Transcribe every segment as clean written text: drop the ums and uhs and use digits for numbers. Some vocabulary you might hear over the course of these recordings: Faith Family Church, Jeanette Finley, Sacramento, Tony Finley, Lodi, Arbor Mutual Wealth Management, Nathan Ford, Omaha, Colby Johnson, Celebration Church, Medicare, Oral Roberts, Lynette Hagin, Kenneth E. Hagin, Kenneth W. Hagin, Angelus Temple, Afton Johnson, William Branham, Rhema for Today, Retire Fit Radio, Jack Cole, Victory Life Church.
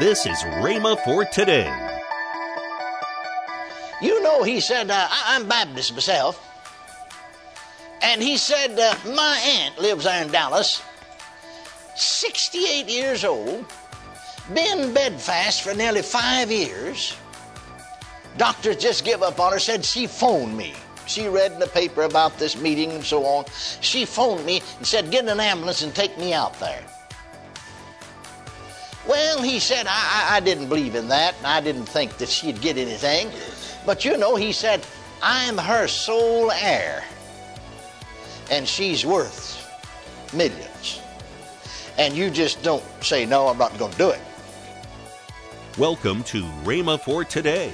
This is Rhema for Today. You know, he said, I'm Baptist myself. And he said, my aunt lives there in Dallas, 68 years old, been bedfast for nearly 5 years. Doctors just give up on her, said she phoned me. She read in the paper about this meeting and so on. She phoned me and said, get an ambulance and take me out there. Well, he said, I didn't believe in that, and I didn't think that she'd get anything. But you know, he said, I'm her sole heir, and she's worth millions. And you just don't say, no, I'm not going to do it. Welcome to Rhema for Today.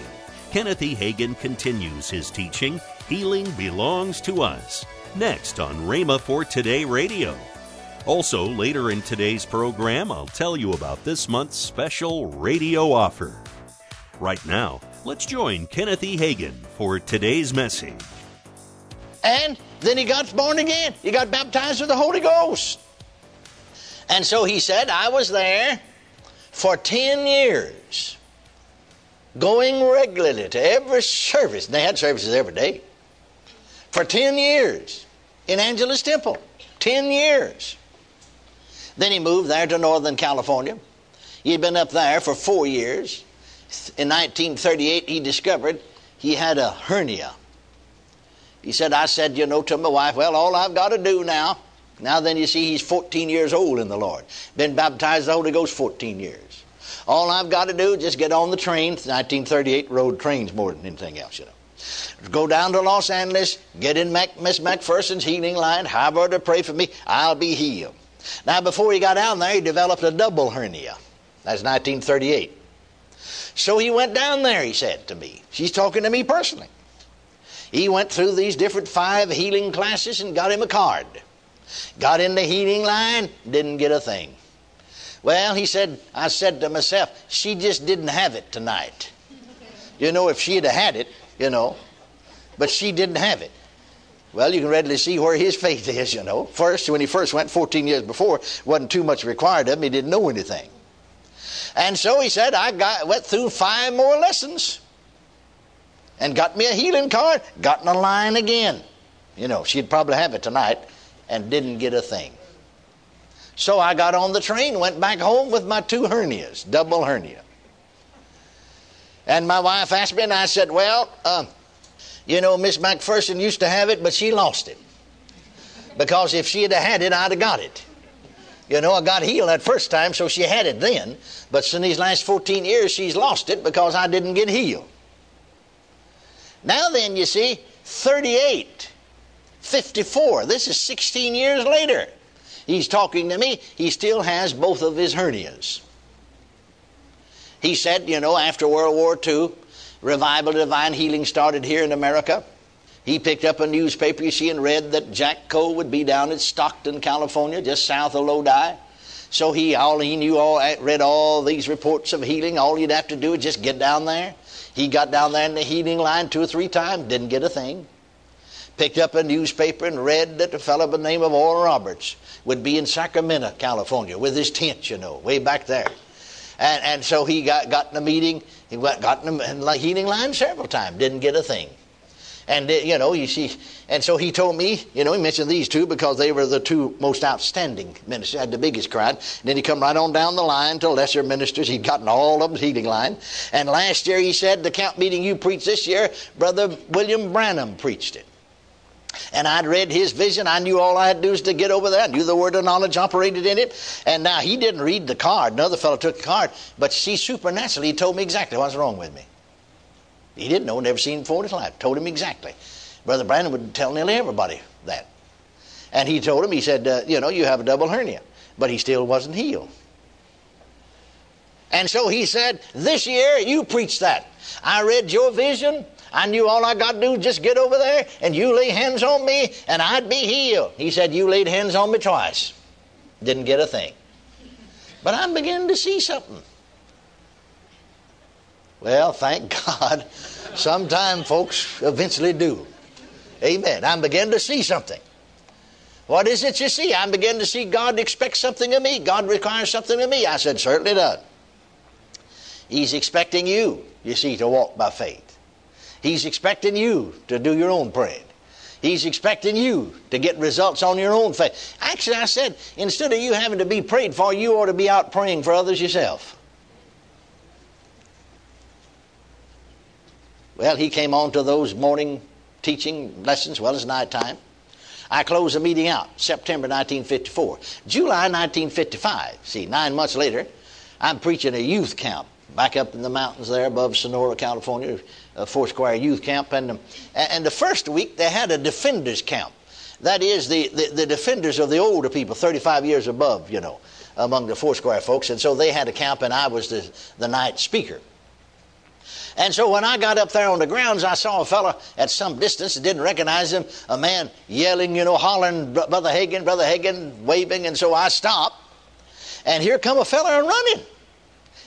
Kenneth E. Hagin continues his teaching, Healing Belongs to Us, next on Rhema for Today Radio. Also, later in today's program, I'll tell you about this month's special radio offer. Right now, let's join Kenneth E. Hagin for today's message. And then he got born again. He got baptized with the Holy Ghost. And so he said, I was there for 10 years, going regularly to every service. They had services every day. For 10 years in Angelus Temple. 10 years. Then he moved there to Northern California. He'd been up there for 4 years. In 1938, he discovered he had a hernia. He said, I said, you know, to my wife, well, all I've got to do now. Now then, you see, he's 14 years old in the Lord. Been baptized the Holy Ghost 14 years. All I've got to do is just get on the train. 1938 rode trains more than anything else, you know. Go down to Los Angeles, get in Miss McPherson's healing line, however to pray for me, I'll be healed. Now, before he got down there, he developed a double hernia. That's 1938. So he went down there, he said to me. She's talking to me personally. He went through these different 5 healing classes and got him a card. Got in the healing line, didn't get a thing. Well, he said, I said to myself, she just didn't have it tonight. You know, if she'd have had it, you know, but she didn't have it. Well, you can readily see where his faith is, you know. First, when he first went 14 years before, wasn't too much required of him. He didn't know anything. And so he said, I went through 5 more lessons and got me a healing card, got in a line again. You know, she'd probably have it tonight, and didn't get a thing. So I got on the train, went back home with my 2 hernias, double hernia. And my wife asked me, and I said, well, you know, Miss McPherson used to have it, but she lost it. Because if she had had it, I'd have got it. You know, I got healed that first time, so she had it then. But in these last 14 years, she's lost it because I didn't get healed. Now then, you see, 38, 54, this is 16 years later. He's talking to me. He still has both of his hernias. He said, you know, after World War II, revival divine healing started here in America. He picked up a newspaper, you see, and read that Jack Cole would be down at Stockton, California, just south of Lodi. So he read all these reports of healing. All you'd have to do is just get down there. He got down there in the healing line 2 or 3 times, didn't get a thing. Picked up a newspaper and read that a fellow by the name of Oral Roberts would be in Sacramento, California, with his tent, you know, way back there. And so he got in a meeting, he got in a healing line several times, didn't get a thing. And, you know, you see, and so he told me, you know, he mentioned these 2 because they were the 2 most outstanding ministers, had the biggest crowd. And then he come right on down the line to lesser ministers. He'd gotten all of them healing line. And last year he said, the camp meeting you preached this year, Brother William Branham preached it. And I'd read his vision. I knew all I had to do was to get over there. I knew the word of knowledge operated in it. And now he didn't read the card. Another fellow took the card. But see, supernaturally, he told me exactly what's wrong with me. He didn't know, never seen before in his life. Told him exactly. Brother Brandon would tell nearly everybody that. And he told him, he said, you know, you have a double hernia. But he still wasn't healed. And so he said, this year you preached that. I read your vision. I knew all I got to do was just get over there and you lay hands on me and I'd be healed. He said, you laid hands on me twice. Didn't get a thing. But I'm beginning to see something. Well, thank God. Sometime folks eventually do. Amen. I'm beginning to see something. What is it you see? I'm beginning to see God expects something of me. God requires something of me. I said, certainly does. He's expecting you, you see, to walk by faith. He's expecting you to do your own praying. He's expecting you to get results on your own faith. Actually, I said, instead of you having to be prayed for, you ought to be out praying for others yourself. Well, he came on to those morning teaching lessons as well as nighttime. I closed the meeting out September 1954. July 1955, see, 9 months later, I'm preaching a youth camp back up in the mountains there above Sonora, California, a Foursquare youth camp. And the first week they had a defenders camp. That is the defenders of the older people, 35 years above, you know, among the Foursquare folks. And so they had a camp, and I was the night speaker. And so when I got up there on the grounds, I saw a fella at some distance, didn't recognize him, a man yelling, you know, hollering, Brother Hagin, waving. And so I stopped, and here come a fella running.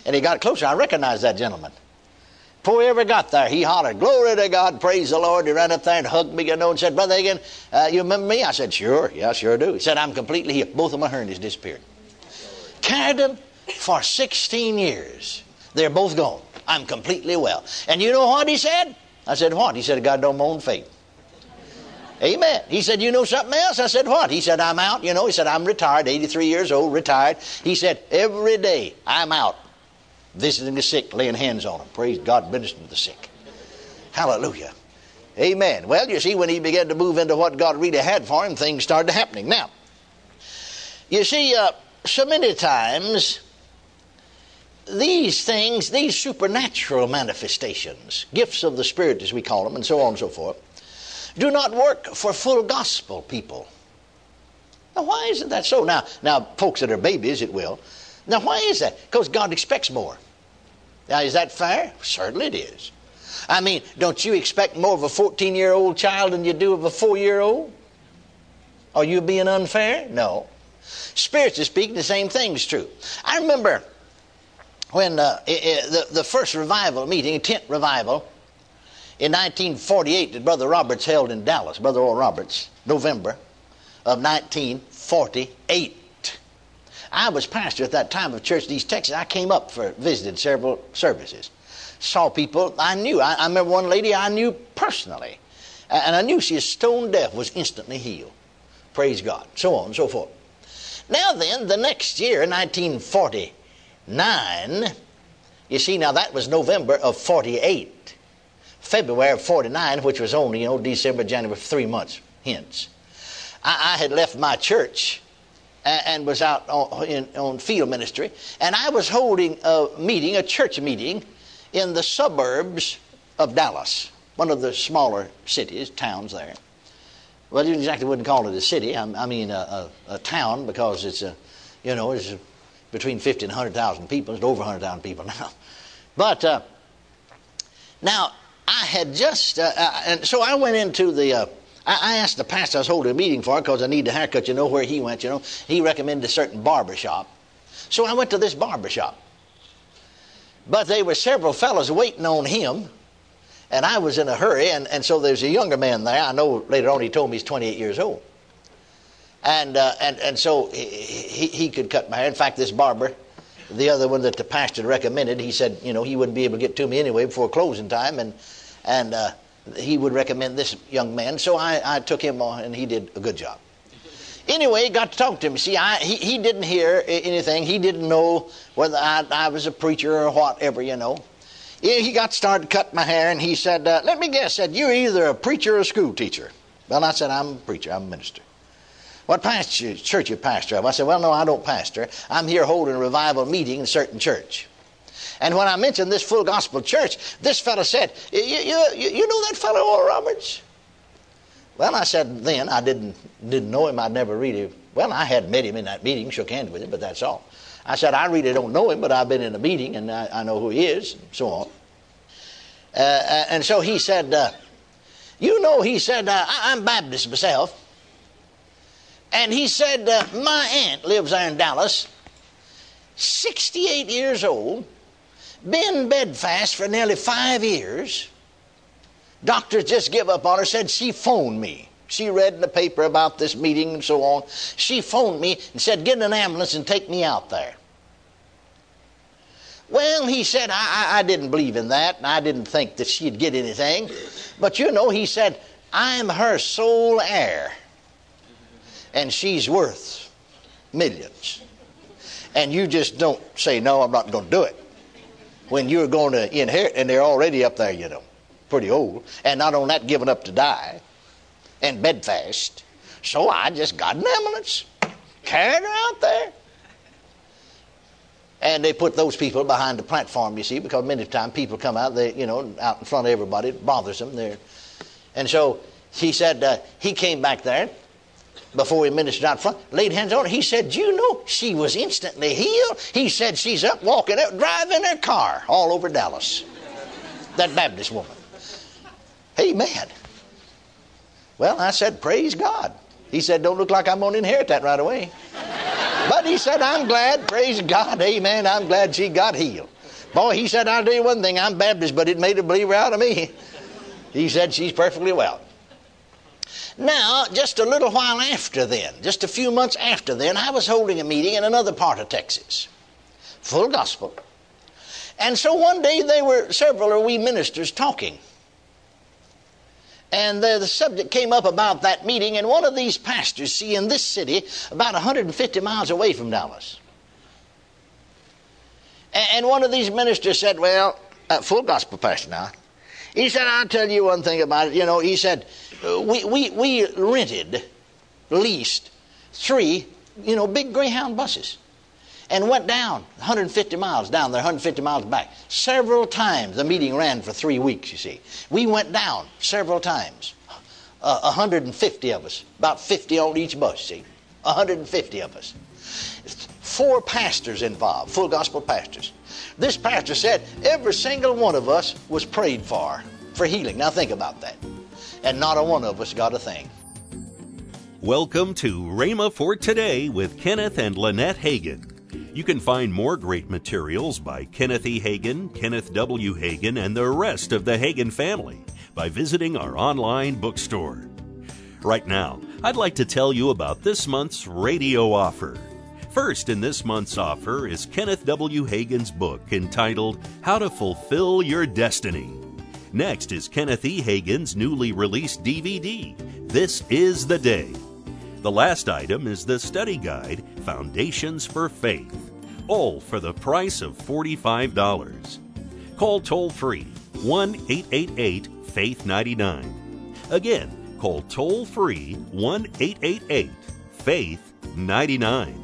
And he got closer. I recognized that gentleman. Before he ever got there, he hollered, "Glory to God, praise the Lord." He ran up there and hugged me, you know, and said, "Brother Hagin, you remember me?" I said, "Sure, yeah, I sure do." He said, "I'm completely healed. Both of my hernias disappeared." Carried them for 16 years. They're both gone. I'm completely well. And you know what he said? I said, "What?" He said, "God don't moan faith." Amen. He said, "You know something else?" I said, "What?" He said, "I'm out, you know." He said, "I'm retired, 83 years old, retired." He said, "Every day I'm out visiting the sick, laying hands on them." Praise God, ministering to the sick. Hallelujah. Amen. Well, you see, when he began to move into what God really had for him, things started happening. Now, you see, so many times these things, these supernatural manifestations, gifts of the Spirit as we call them, and so on and so forth, do not work for full gospel people. Now, why isn't that so? Now, folks that are babies, it will. Now, why is that? Because God expects more. Now, is that fair? Certainly it is. I mean, don't you expect more of a 14-year-old child than you do of a 4-year-old? Are you being unfair? No. Spiritually speaking, the same thing is true. I remember when the first revival meeting, tent revival, in 1948 that Brother Roberts held in Dallas, Brother Oral Roberts, November of 1948. I was pastor at that time of Church of East Texas. I came up for visited several services, saw people I knew. I remember one lady I knew personally, and I knew she was stone deaf, was instantly healed. Praise God, so on and so forth. Now then, the next year, 1949, you see, now that was November of 48, February of 49, which was only, you know, December, January, 3 months hence. I had left my church and was out on field ministry, and I was holding a meeting, a church meeting, in the suburbs of Dallas, one of the smaller cities, towns there. Well, you exactly wouldn't call it a city. I mean a town, because it's a, you know, it's between 50 and 100,000 people. It's over 100,000 people now. But now I had just, and so I went into the. I asked the pastor I was holding a meeting for, because I need a haircut, you know, where he went, you know. He recommended a certain barber shop. So I went to this barber shop. But there were several fellas waiting on him, and I was in a hurry, and so there's a younger man there. I know later on he told me he's 28 years old. And so he could cut my hair. In fact, this barber, the other one that the pastor recommended, he said, you know, he wouldn't be able to get to me anyway before closing time, and he would recommend this young man. So I took him on, and he did a good job. Anyway, got to talk to him. See, he didn't hear anything. He didn't know whether I was a preacher or whatever, you know. He got started cutting my hair, and he said, "Let me guess, said you're either a preacher or a school teacher." Well, I said, "I'm a preacher. I'm a minister." "What church you pastor of?" I said, "Well, no, I don't pastor. I'm here holding a revival meeting in a certain church." And when I mentioned this full gospel church, this fellow said, you know that fellow Oral Roberts?" Well, I said then, I didn't know him. I'd never really, well, I had met him in that meeting, shook hands with him, but that's all. I said, "I really don't know him, but I've been in a meeting, and I know who he is," and so on. And so he said, "You know," he said, "I'm Baptist myself." And he said, "My aunt lives there in Dallas, 68 years old, been bedfast for nearly 5 years. Doctors just give up on her. Said she phoned me. She read in the paper about this meeting and so on. She phoned me and said, 'Get an ambulance and take me out there.' Well, he said, I didn't believe in that, and I didn't think that she'd get anything. But you know, he said, I'm her sole heir, and she's worth millions. And you just don't say, no, I'm not going to do it, when you're going to inherit, and they're already up there, you know, pretty old, and not on that, given up to die, and bedfast. So I just got an ambulance, carried her out there. And they put those people behind the platform, you see, because many times people come out, they, you know, out in front of everybody, it bothers them there. And so he said, he came back there before he ministered out front, laid hands on her. He said, you know, she was instantly healed. He said, she's up walking, up, driving her car all over Dallas, that Baptist woman. Amen. Well, I said, praise God. He said, don't look like I'm going to inherit that right away. But he said, I'm glad, praise God, amen, I'm glad she got healed. Boy, he said, I'll tell you one thing, I'm Baptist, but it made a believer out of me. He said, she's perfectly well. Now, just a little while after then, just a few months after then, I was holding a meeting in another part of Texas, full gospel. And so one day there were several of we ministers talking. And the subject came up about that meeting, and one of these pastors, see, in this city, about 150 miles away from Dallas. And one of these ministers said, well, full gospel pastor now, he said, I'll tell you one thing about it. You know, he said, we rented, leased, three, you know, big Greyhound buses. And went down 150 miles down there, 150 miles back. Several times. The meeting ran for 3 weeks, you see. We went down several times. 150 of us. About 50 on each bus, see. 150 of us. 4 pastors involved, full gospel pastors. This pastor said every single one of us was prayed for healing. Now think about that. And not a one of us got a thing. Welcome to Rhema for Today with Kenneth and Lynette Hagin. You can find more great materials by Kenneth E. Hagin, Kenneth W. Hagin, and the rest of the Hagin family by visiting our online bookstore. Right now, I'd like to tell you about this month's radio offer. First in this month's offer is Kenneth W. Hagin's book entitled How to Fulfill Your Destiny. Next is Kenneth E. Hagin's newly released DVD, This Is the Day. The last item is the study guide, Foundations for Faith, all for the price of $45. Call toll-free 1-888-FAITH-99. Again, call toll-free 1-888-FAITH-99.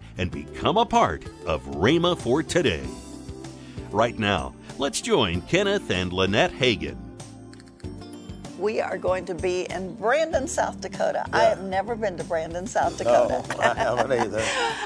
and become a part of Rhema for Today. Right now, let's join Kenneth and Lynette Hagin. We are going to be in Brandon, South Dakota. Yeah. I have never been to Brandon, South Dakota. No, I haven't either.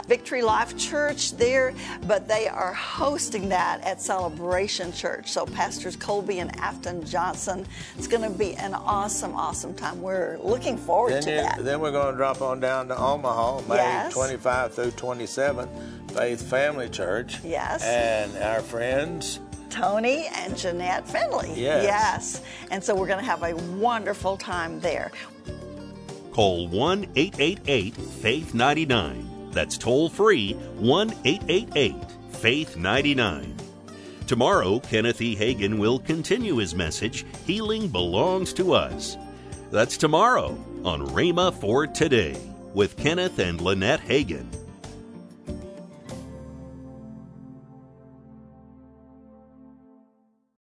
Victory Life Church there, but they are hosting that at Celebration Church. So Pastors Colby and Afton Johnson, it's going to be an awesome, awesome time. We're looking forward to that. Then we're going to drop on down to Omaha, May 25 through 27, Faith Family Church. Yes. And our friends, Tony and Jeanette Finley. Yes. And so we're going to have a wonderful time there. Call 1-888-FAITH-99. That's toll-free 1-888-FAITH-99. Tomorrow, Kenneth E. Hagin will continue his message, Healing Belongs to Us. That's tomorrow on Rhema for Today with Kenneth and Lynette Hagin.